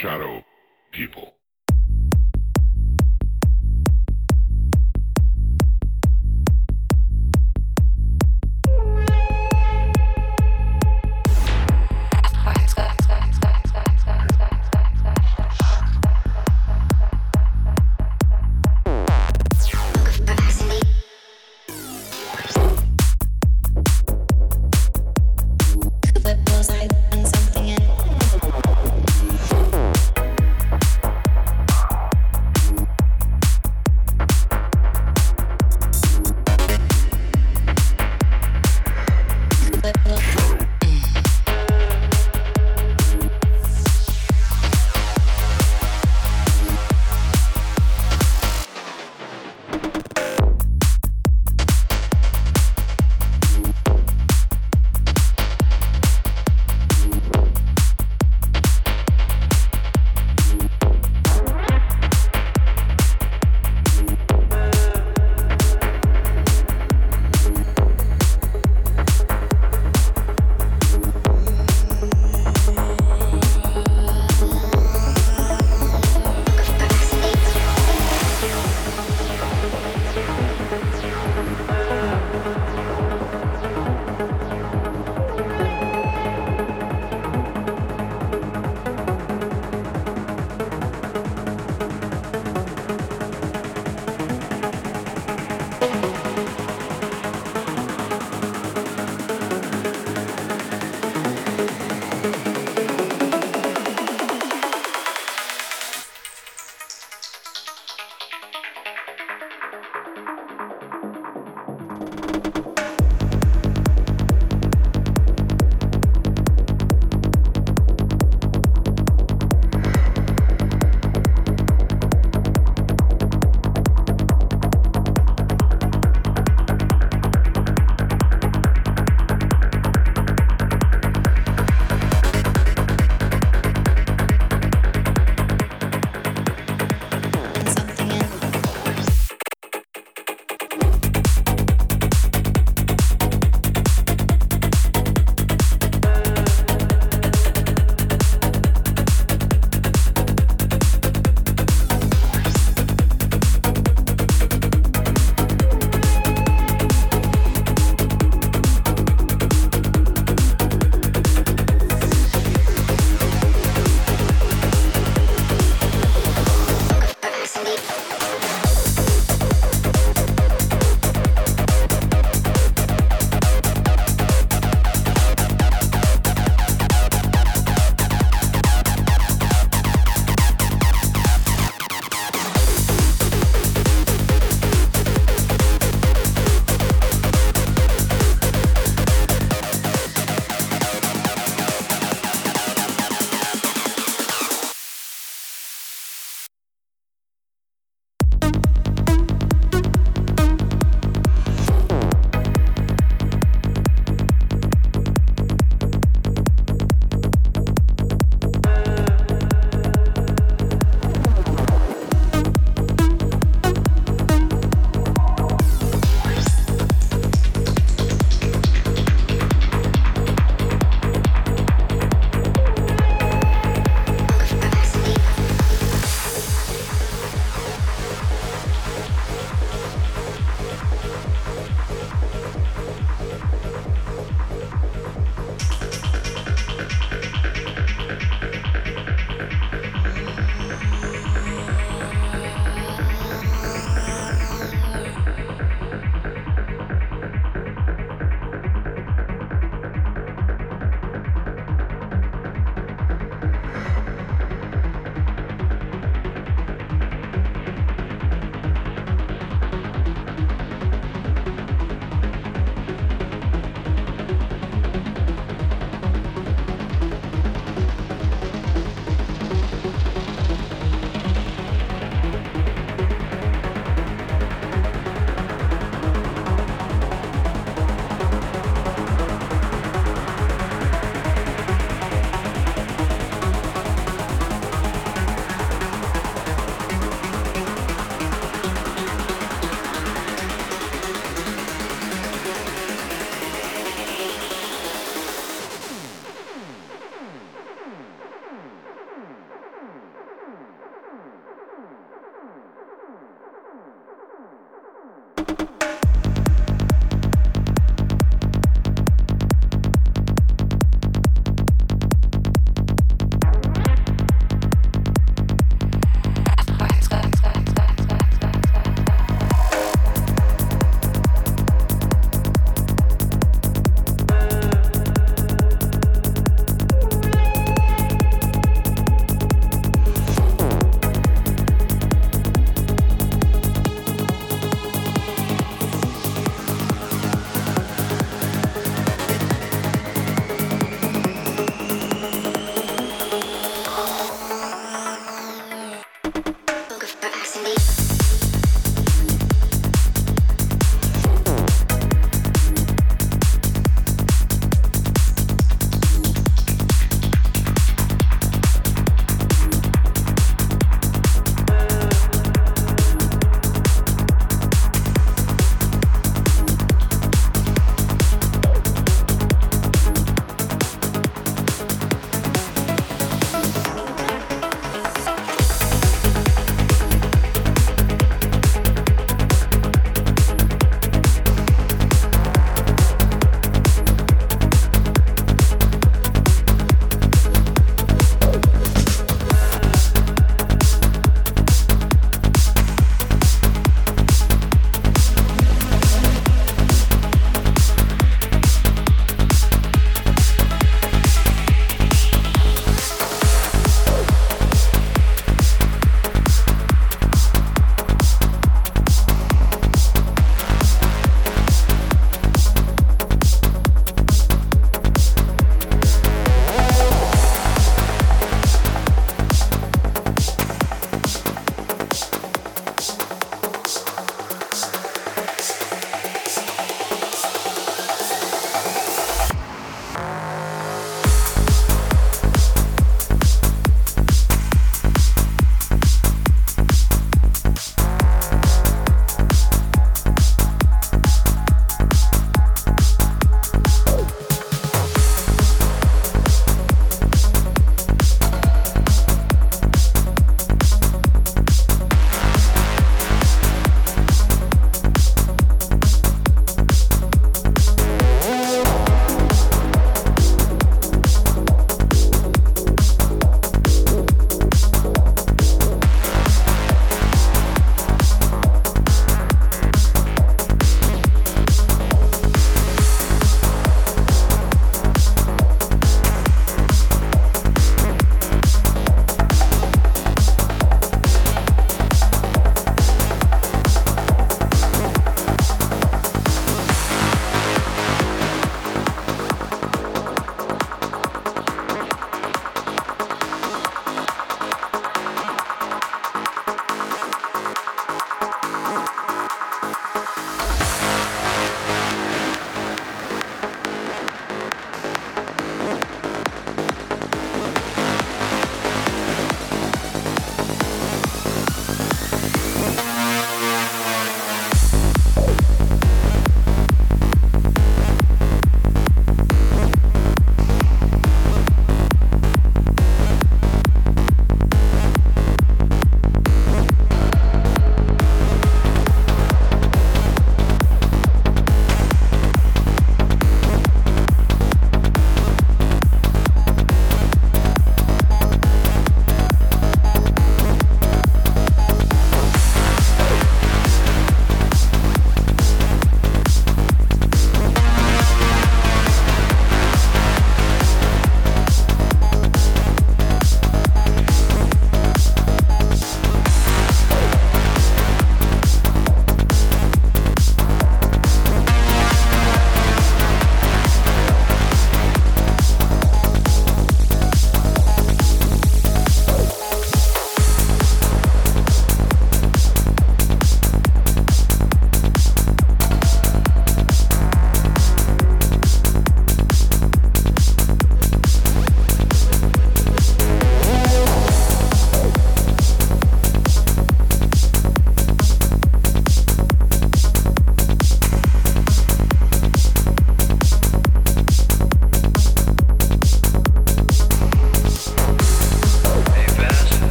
Shadow people.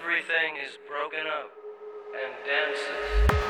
Everything is broken up and dances.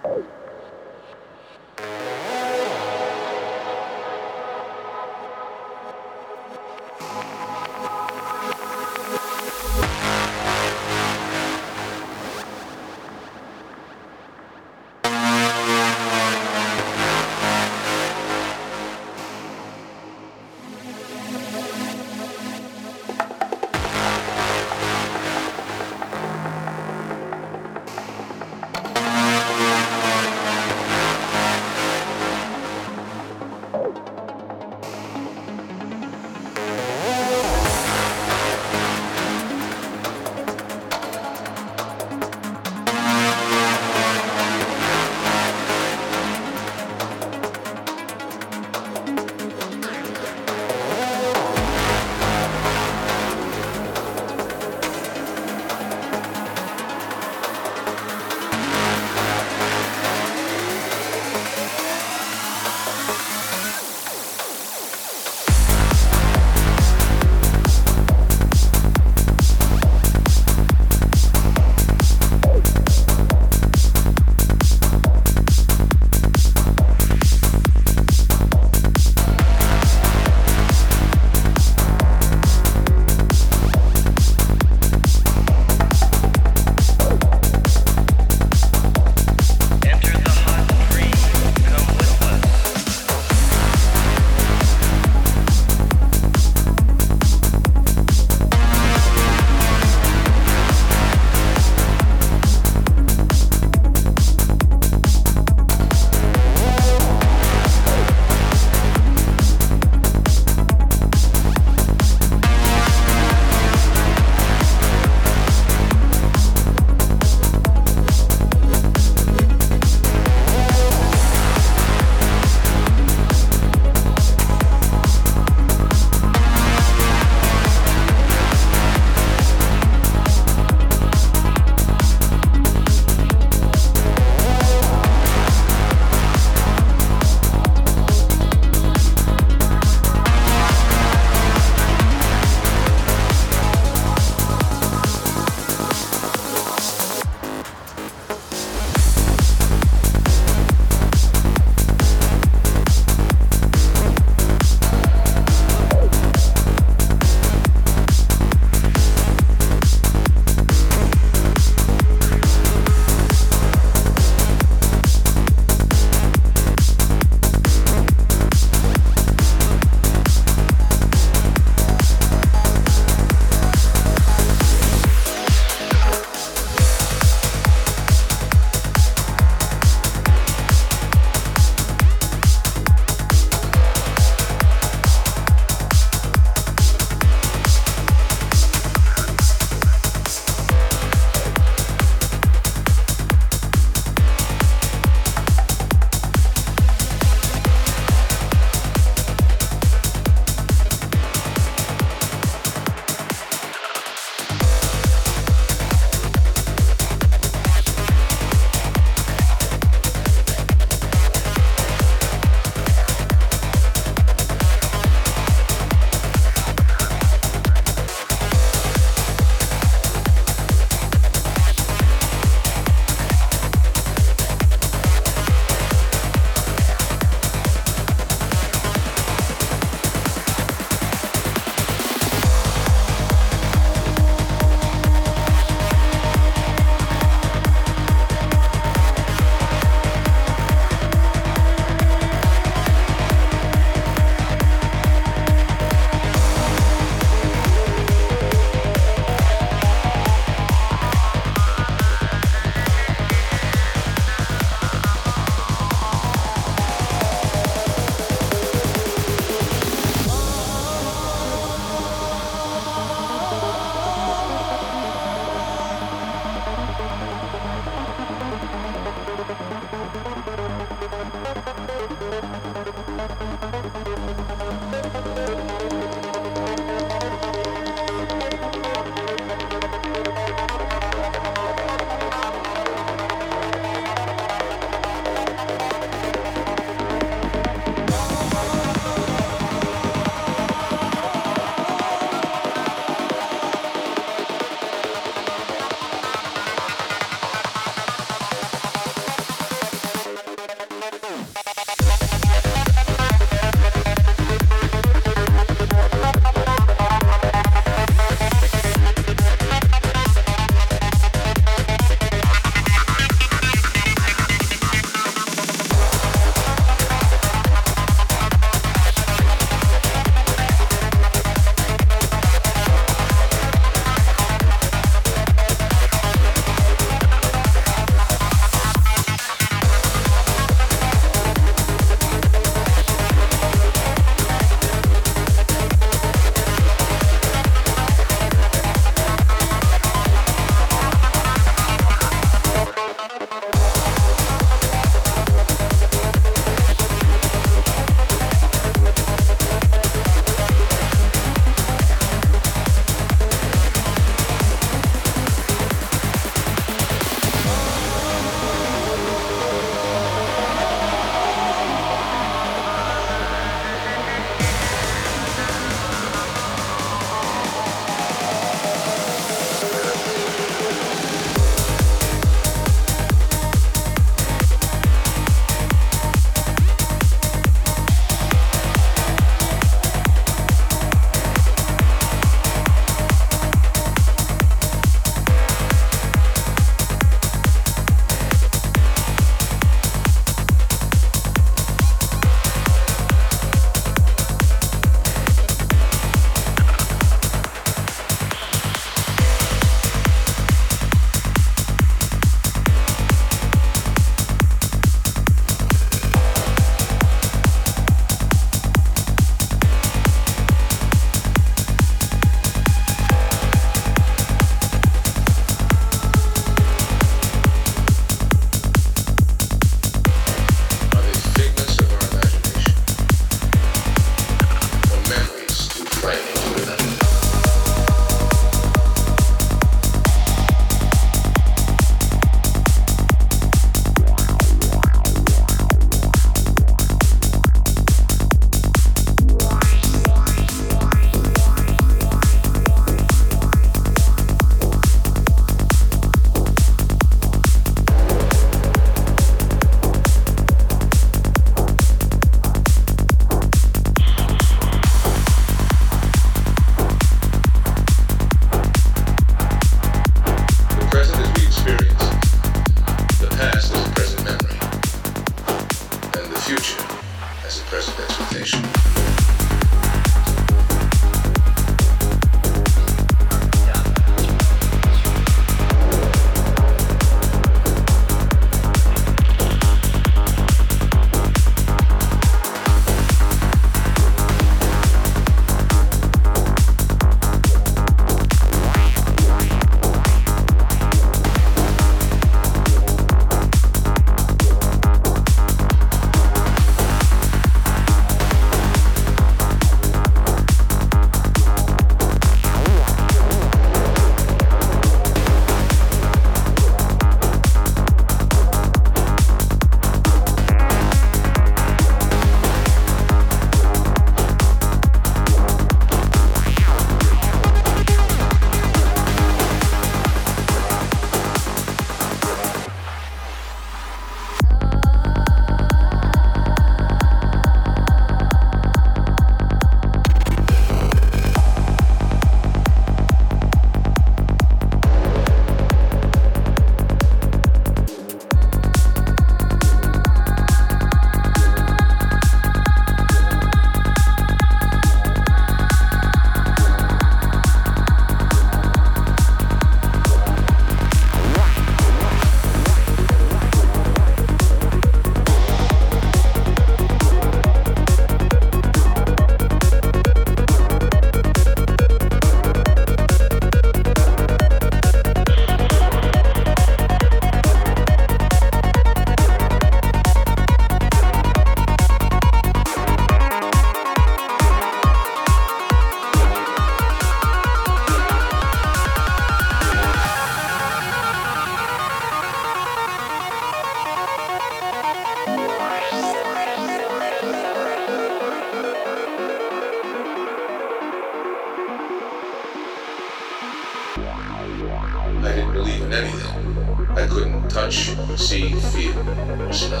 I didn't believe in anything. I couldn't touch, see, feel, or smell.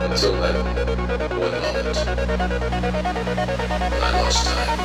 Until that one moment, when I lost time.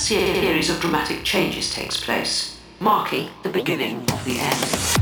series of dramatic changes takes place, marking the beginning of the end.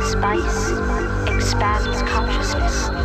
Space expands consciousness.